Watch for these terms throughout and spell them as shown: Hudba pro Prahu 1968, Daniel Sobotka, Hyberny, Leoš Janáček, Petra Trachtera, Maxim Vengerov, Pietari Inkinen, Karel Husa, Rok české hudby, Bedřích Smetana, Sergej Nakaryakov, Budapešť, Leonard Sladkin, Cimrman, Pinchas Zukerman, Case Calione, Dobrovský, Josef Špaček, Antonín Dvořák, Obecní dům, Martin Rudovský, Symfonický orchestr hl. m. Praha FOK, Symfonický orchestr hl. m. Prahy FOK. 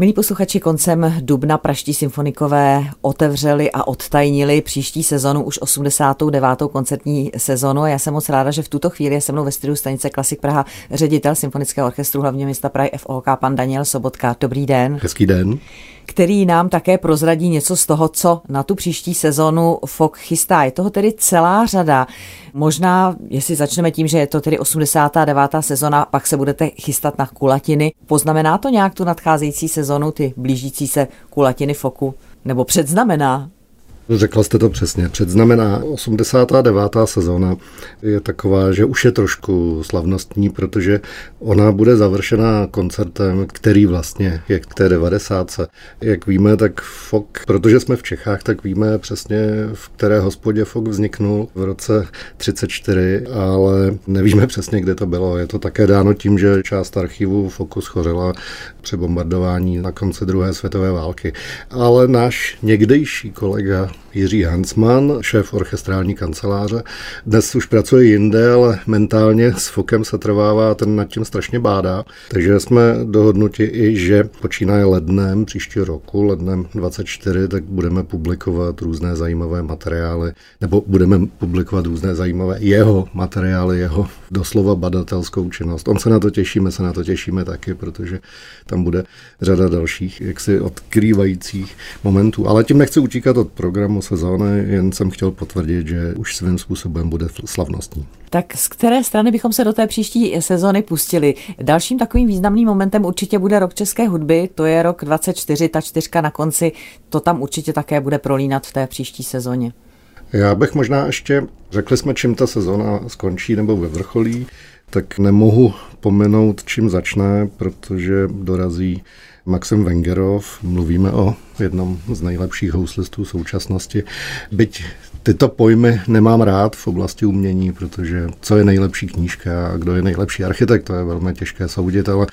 Milí posluchači, koncem dubna praští symfonikové otevřeli a odtajnili příští sezonu, už 89. koncertní sezonu. Já jsem moc ráda, že v tuto chvíli je se mnou ve studiu stanice Klasik Praha ředitel Symfonického orchestru hlavního města Prahy FOK, pan Daniel Sobotka. Dobrý den. Hezký den. Který nám také prozradí něco z toho, co na tu příští sezonu FOK chystá. Je toho tedy celá řada. Možná, jestli začneme tím, že je to tedy 89. sezona, pak se budete chystat na kulatiny. Poznamená to nějak tu nadcházející sezonu, ty blížící se kulatiny FOKu? Nebo předznamená? Řekla jste to přesně. Předznamená 89. sezóna je taková, že už je trošku slavnostní, protože ona bude završena koncertem, který vlastně je k té 90. Jak víme, tak FOK, protože jsme v Čechách, tak víme přesně, v které hospodě FOK vzniknul v roce 34, ale nevíme přesně, kde to bylo. Je to také dáno tím, že část archivu FOKu schořela při bombardování na konci druhé světové války. Ale náš někdejší kolega Jiří Hansman, šéf orchestrální kanceláře, dnes už pracuje jinde, ale mentálně s FOKem se trvává, ten nad tím strašně bádá. Takže jsme dohodnuti i, že počínaje lednem příštího roku, lednem 24, tak budeme publikovat různé zajímavé materiály, nebo budeme publikovat různé zajímavé jeho materiály, jeho doslova badatelskou činnost. On se na to těší, my se na to těšíme taky, protože tam bude řada dalších jaksi odkrývajících momentů. Ale tím nechci utíkat od programu sezóny, jen jsem chtěl potvrdit, že už svým způsobem bude slavnostní. Tak z které strany bychom se do té příští sezóny pustili? Dalším takovým významným momentem určitě bude Rok české hudby, to je rok 24, ta čtyřka na konci, to tam určitě také bude prolínat v té příští sezóně. Já bych možná ještě, řekli jsme, čím ta sezóna skončí nebo vyvrcholí, tak nemohu pomenout, čím začne, protože dorazí Maxim Vengerov, mluvíme o jednom z nejlepších houslistů současnosti. Byť tyto pojmy nemám rád v oblasti umění, protože co je nejlepší knížka a kdo je nejlepší architekt, to je velmi těžké soudit, ale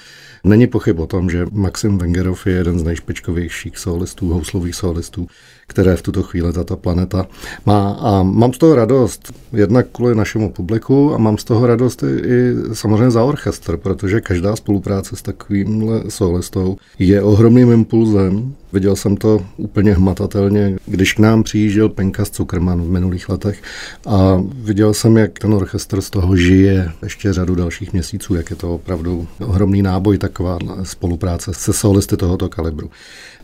není pochyb o tom, že Maxim Vengerov je jeden z nejšpičkovějších solistů, houslových solistů, které v tuto chvíli tato planeta má. A mám z toho radost jednak kvůli našemu publiku a mám z toho radost i samozřejmě za orchestr, protože každá spolupráce s takovýmhle solistou je ohromným impulzem. Viděl jsem to úplně hmatatelně, když k nám přijížděl Pinchas Zukerman v minulých letech a viděl jsem, jak ten orchestr z toho žije ještě řadu dalších měsíců, jak je to opravdu ohromný náboj, taková spolupráce se solisty tohoto kalibru.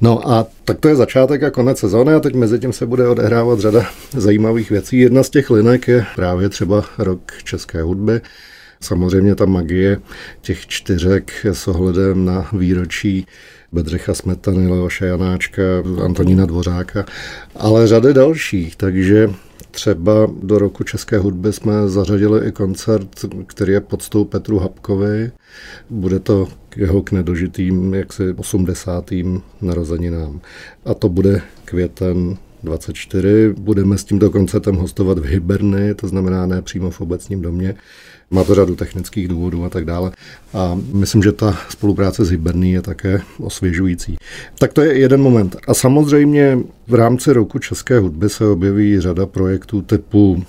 No a tak to je začátek a konec sezóny a teď mezi tím se bude odehrávat řada zajímavých věcí. Jedna z těch linek je právě třeba Rok české hudby. Samozřejmě ta magie těch čtyřek s ohledem na výročí Bedřicha Smetany, Leoše Janáčka, Antonína Dvořáka, ale řady dalších, takže třeba do Roku české hudby jsme zařadili i koncert, který je poctou Petru Habkovi. Bude to k jeho nedožitým, jaksi 80. narozeninám. A to bude květen 24. Budeme s tímto koncertem hostovat v Hyberny, to znamená ne přímo v Obecním domě. Má to řadu technických důvodů a tak dále. A myslím, že ta spolupráce s Hyberny je také osvěžující. Tak to je jeden moment. A samozřejmě v rámci Roku české hudby se objeví řada projektů typu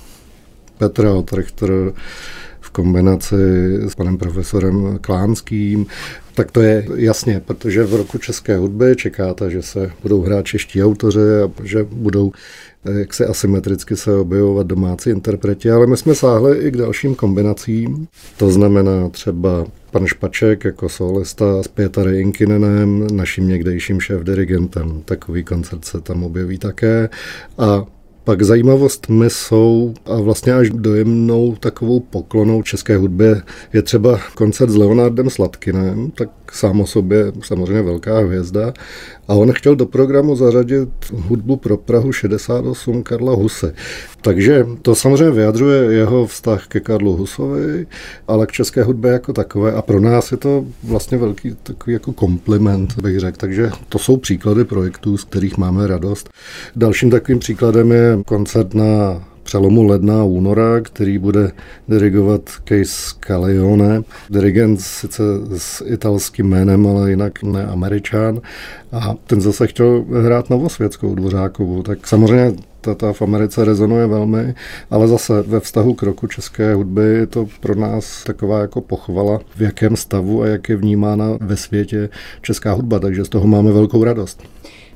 Petra Trachtera v kombinaci s panem profesorem Klánským. Tak to je jasně, protože v Roku české hudby čekáte, že se budou hrát čeští autoři a že budou jaksi asymetricky se objevovat domácí interpreti, ale my jsme sáhli i k dalším kombinacím. To znamená třeba pan Špaček jako solista s Pietari Inkinenem, naším někdejším šéfdirigentem. Takový koncert se tam objeví také a pak zajímavostmi jsou a vlastně až dojemnou takovou poklonou české hudbě je třeba koncert s Leonardem Sladkinem, tak sám o sobě samozřejmě velká hvězda. A on chtěl do programu zařadit hudbu pro Prahu 68 Karla Husy. Takže to samozřejmě vyjadřuje jeho vztah ke Karlu Husovi, ale k české hudbě jako takové. A pro nás je to vlastně velký takový jako kompliment, bych řekl. Takže to jsou příklady projektů, z kterých máme radost. Dalším takovým příkladem je koncert na přelomu ledna a února, který bude dirigovat Case Calione. Dirigent sice s italským jménem, ale jinak ne Američan. A ten zase chtěl hrát novosvětskou Dvořákovou. Tak samozřejmě ta v Americe rezonuje velmi, ale zase ve vztahu k roku české hudby je to pro nás taková jako pochvala, v jakém stavu a jak je vnímána ve světě česká hudba, takže z toho máme velkou radost.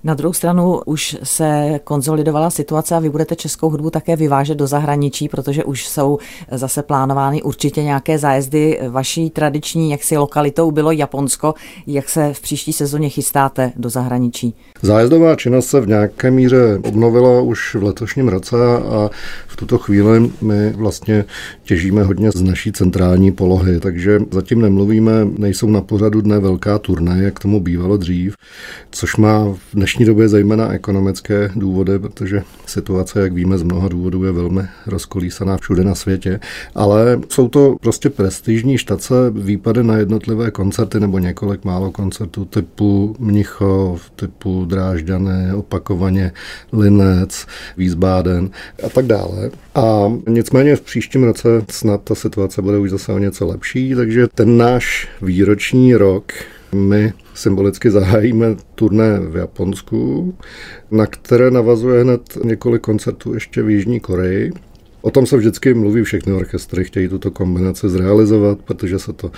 Na druhou stranu už se konzolidovala situace a vy budete českou hudbu také vyvážet do zahraničí, protože už jsou zase plánovány určitě nějaké zájezdy. Vaší tradiční jaksi lokalitou bylo Japonsko. Jak se v příští sezóně chystáte do zahraničí? Zájezdová činnost se v nějaké míře obnovila už v letošním roce a v tuto chvíli my vlastně těžíme hodně z naší centrální polohy, takže zatím nemluvíme, nejsou na pořadu dne velká turné, jak tomu bývalo dřív, což má v dnešní době zejména ekonomické důvody, protože situace, jak víme, z mnoha důvodů je velmi rozkolísaná všude na světě, ale jsou to prostě prestižní štace, výpady na jednotlivé koncerty nebo několik málo koncertů typu Mnichov, typu Drážďany, opakovaně Linec, Wiesbaden a tak dále. A nicméně v příštím roce snad ta situace bude už zase o něco lepší, takže ten náš výroční rok my symbolicky zahájíme turné v Japonsku, na které navazuje hned několik koncertů ještě v Jižní Koreji. O tom se vždycky mluví, všechny orchestry chtějí tuto kombinaci zrealizovat, protože se to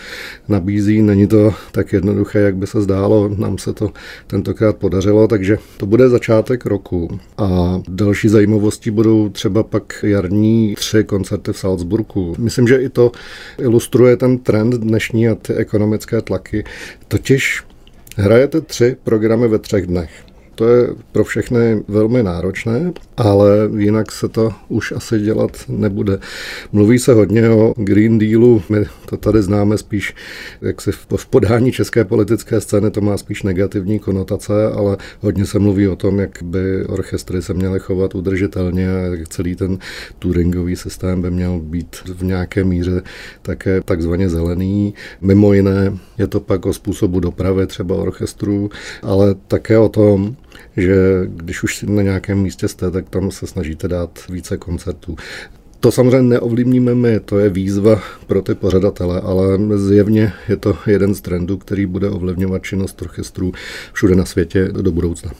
nabízí, není to tak jednoduché, jak by se zdálo, nám se to tentokrát podařilo, takže to bude začátek roku. A další zajímavostí budou třeba pak jarní 3 koncerty v Salzburku. Myslím, že i to ilustruje ten trend dnešní a ty ekonomické tlaky. Totiž hrajete 3 programy ve 3 dnech. To je pro všechny velmi náročné, ale jinak se to už asi dělat nebude. Mluví se hodně o Green Dealu, my to tady známe spíš, jak si v podání české politické scény to má spíš negativní konotace, ale hodně se mluví o tom, jak by orchestry se měly chovat udržitelně a jak celý ten touringový systém by měl být v nějaké míře také takzvaně zelený. Mimo jiné je to pak o způsobu dopravy třeba orchestrů, ale také o tom, že když už na nějakém místě jste, tak tam se snažíte dát více koncertů. To samozřejmě neovlivníme my, to je výzva pro ty pořadatele, ale zjevně je to jeden z trendů, který bude ovlivňovat činnost orchestrů všude na světě do budoucna.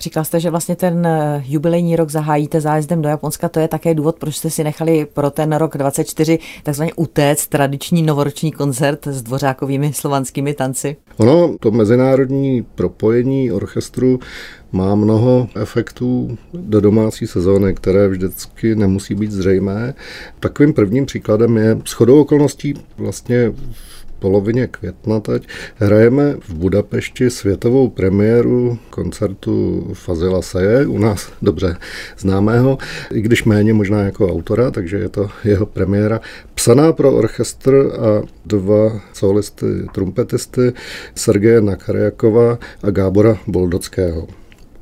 Říkal jste, že vlastně ten jubilejní rok zahájíte zájezdem do Japonska, to je také důvod, proč jste si nechali pro ten rok 24 takzvaně utéct tradiční novoroční koncert s Dvořákovými slovanskými tanci. Ono, to mezinárodní propojení orchestru má mnoho efektů do domácí sezóny, které vždycky nemusí být zřejmé. Takovým prvním příkladem je shodou okolností vlastně polovině května teď hrajeme v Budapešti světovou premiéru koncertu Fazila Seje, u nás dobře známého, i když méně možná jako autora, takže je to jeho premiéra, psaná pro orchestr a 2 solisty, trumpetisty, Sergeje Nakaryakova a Gábora Boldockého.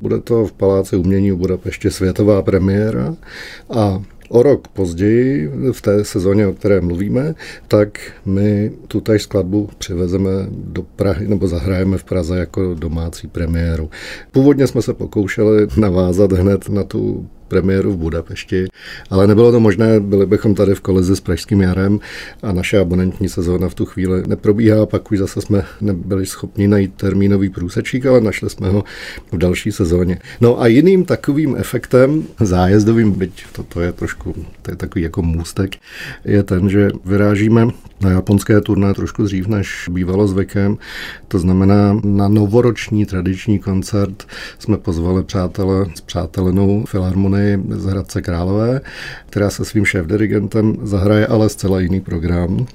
Bude to v Paláci umění v Budapešti světová premiéra a o rok později, v té sezóně, o které mluvíme, tak my tutéž skladbu přivezeme do Prahy nebo zahrajeme v Praze jako domácí premiéru. Původně jsme se pokoušeli navázat hned na tu premiéru v Budapešti, ale nebylo to možné, byli bychom tady v kolizi s pražským jarem a naše abonentní sezóna v tu chvíli neprobíhá, pak už zase jsme nebyli schopni najít termínový průsečík, ale našli jsme ho v další sezóně. No a jiným takovým efektem zájezdovým, byť toto je trošku, to je takový jako můstek, je ten, že vyrážíme na japonské turné trošku dřív, než bývalo zvykem, to znamená na novoroční tradiční koncert jsme pozvali přátele s přátelenou filharmonii z Hradce Králové, která se svým šéfdirigentem zahraje ale zcela jiný program.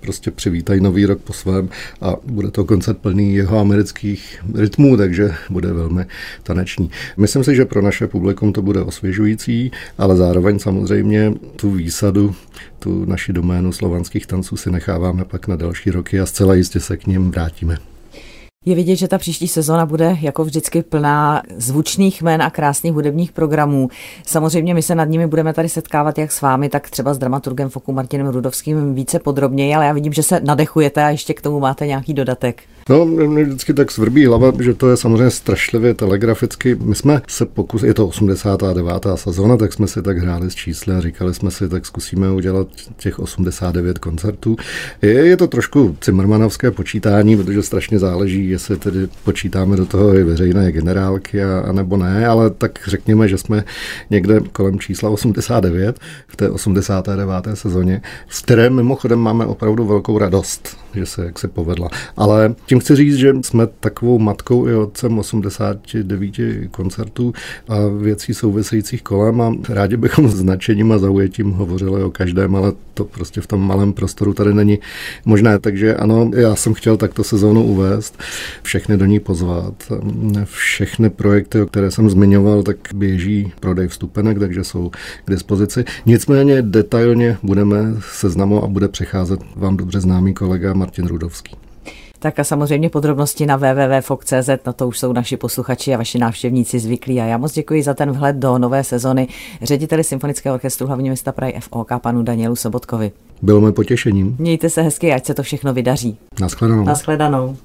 Prostě přivítají nový rok po svém a bude to koncert plný jeho amerických rytmů, takže bude velmi taneční. Myslím si, že pro naše publikum to bude osvěžující, ale zároveň samozřejmě tu výsadu, tu naši doménu slovanských tanců si necháváme pak na další roky a zcela jistě se k nim vrátíme. Je vidět, že ta příští sezona bude jako vždycky plná zvučných jmen a krásných hudebních programů. Samozřejmě my se nad nimi budeme tady setkávat jak s vámi, tak třeba s dramaturgem FOKu Martinem Rudovským více podrobněji, ale já vidím, že se nadechujete a ještě k tomu máte nějaký dodatek. No, mě vždycky tak svrbí hlava, že to je samozřejmě strašlivě telegraficky. My jsme se pokusili, je to 89. sezona, tak jsme si tak hráli s čísly a říkali jsme si, tak zkusíme udělat těch 89 koncertů. Je to trošku cimrmanovské počítání, protože strašně záleží, jestli tedy počítáme do toho i veřejné generálky a nebo ne, ale tak řekněme, že jsme někde kolem čísla 89 v té 89. sezóně, s kterým mimochodem máme opravdu velkou radost, že se jaksi povedla. Ale tím chci říct, že jsme takovou matkou i otcem 89 koncertů a věcí souvisejících kolem a rádi bychom s nadšením a zaujetím hovořili o každém, ale to prostě v tom malém prostoru tady není možné. Takže ano, já jsem chtěl takto sezónu uvést, všechny do ní pozvat. Všechny projekty, o které jsem zmiňoval, tak běží prodej vstupenek, takže jsou k dispozici. Nicméně detailně budeme seznamu a bude přecházet vám dobře známý kolega Martin Rudovský. Tak a samozřejmě podrobnosti na www.fok.cz, na to už jsou naši posluchači a vaši návštěvníci zvyklí. A já moc děkuji za ten vhled do nové sezony řediteli Symfonického orchestru hl. m. Prahy FOK panu Danielu Sobotkovi. Bylo mi potěšením. Mějte se hezky, ať se to všechno vydaří. Naschledanou. Naschledanou.